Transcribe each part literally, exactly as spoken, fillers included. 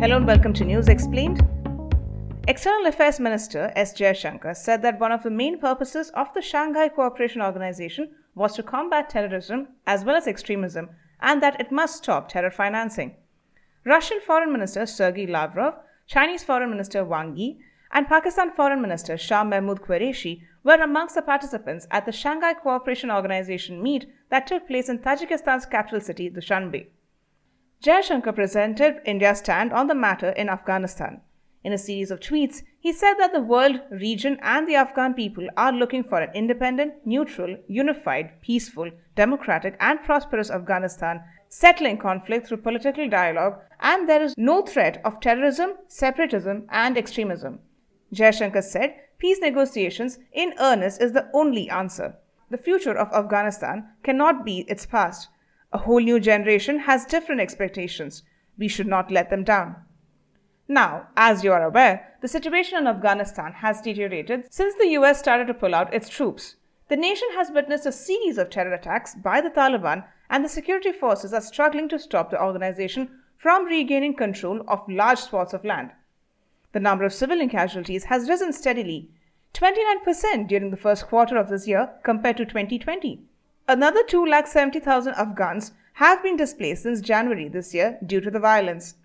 Hello and welcome to News Explained. External Affairs Minister S. Jaishankar said that one of the main purposes of the Shanghai Cooperation Organization was to combat terrorism as well as extremism, and that it must stop terror financing. Russian Foreign Minister Sergey Lavrov, Chinese Foreign Minister Wang Yi, and Pakistan Foreign Minister Shah Mahmood Qureshi were amongst the participants at the Shanghai Cooperation Organization meet that took place in Tajikistan's capital city, Dushanbe. Jaishankar presented India's stand on the matter in Afghanistan. In a series of tweets, he said that the world, region and the Afghan people are looking for an independent, neutral, unified, peaceful, democratic and prosperous Afghanistan, settling conflict through political dialogue, and there is no threat of terrorism, separatism and extremism. Jaishankar said peace negotiations in earnest is the only answer. The future of Afghanistan cannot be its past. A whole new generation has different expectations. We should not let them down. Now, as you are aware, the situation in Afghanistan has deteriorated since the U S started to pull out its troops. The nation has witnessed a series of terror attacks by the Taliban, and the security forces are struggling to stop the organization from regaining control of large swaths of land. The number of civilian casualties has risen steadily, twenty-nine percent during the first quarter of this year compared to twenty twenty. Another two lakh seventy thousand Afghans have been displaced since January this year due to the violence.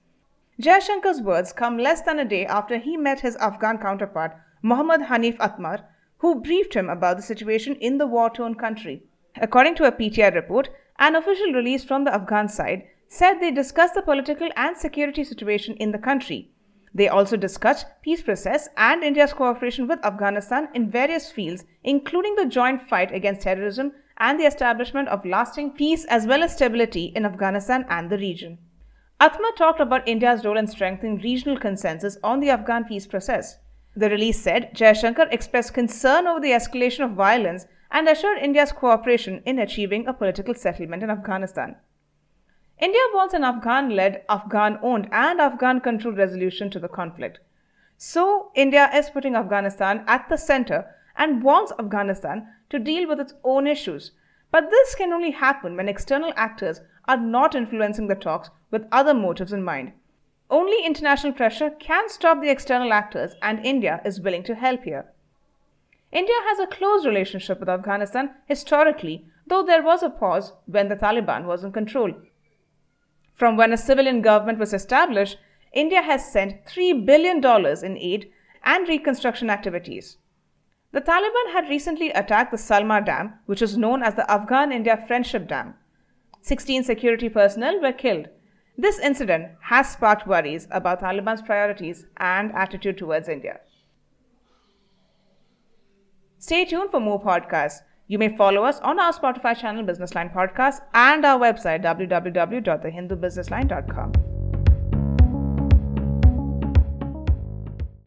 Jaishankar's words come less than a day after he met his Afghan counterpart, Mohammed Hanif Atmar, who briefed him about the situation in the war-torn country. According to a P T I report, an official release from the Afghan side said they discussed the political and security situation in the country. They also discussed peace process and India's cooperation with Afghanistan in various fields, including the joint fight against terrorism and the establishment of lasting peace as well as stability in Afghanistan and the region. Atmar talked about India's role in strengthening regional consensus on the Afghan peace process. The release said Jaishankar expressed concern over the escalation of violence and assured India's cooperation in achieving a political settlement in Afghanistan. India wants an Afghan-led, Afghan-owned and Afghan-controlled resolution to the conflict. So, India is putting Afghanistan at the center and wants Afghanistan to deal with its own issues. But this can only happen when external actors are not influencing the talks with other motives in mind. Only international pressure can stop the external actors, and India is willing to help here. India has a close relationship with Afghanistan historically, though there was a pause when the Taliban was in control. From when a civilian government was established, India has sent three billion dollars in aid and reconstruction activities. The Taliban had recently attacked the Salma Dam, which is known as the Afghan-India Friendship Dam. sixteen security personnel were killed. This incident has sparked worries about Taliban's priorities and attitude towards India. Stay tuned for more podcasts. You may follow us on our Spotify channel Business Line Podcast and our website w w w dot the hindu business line dot com.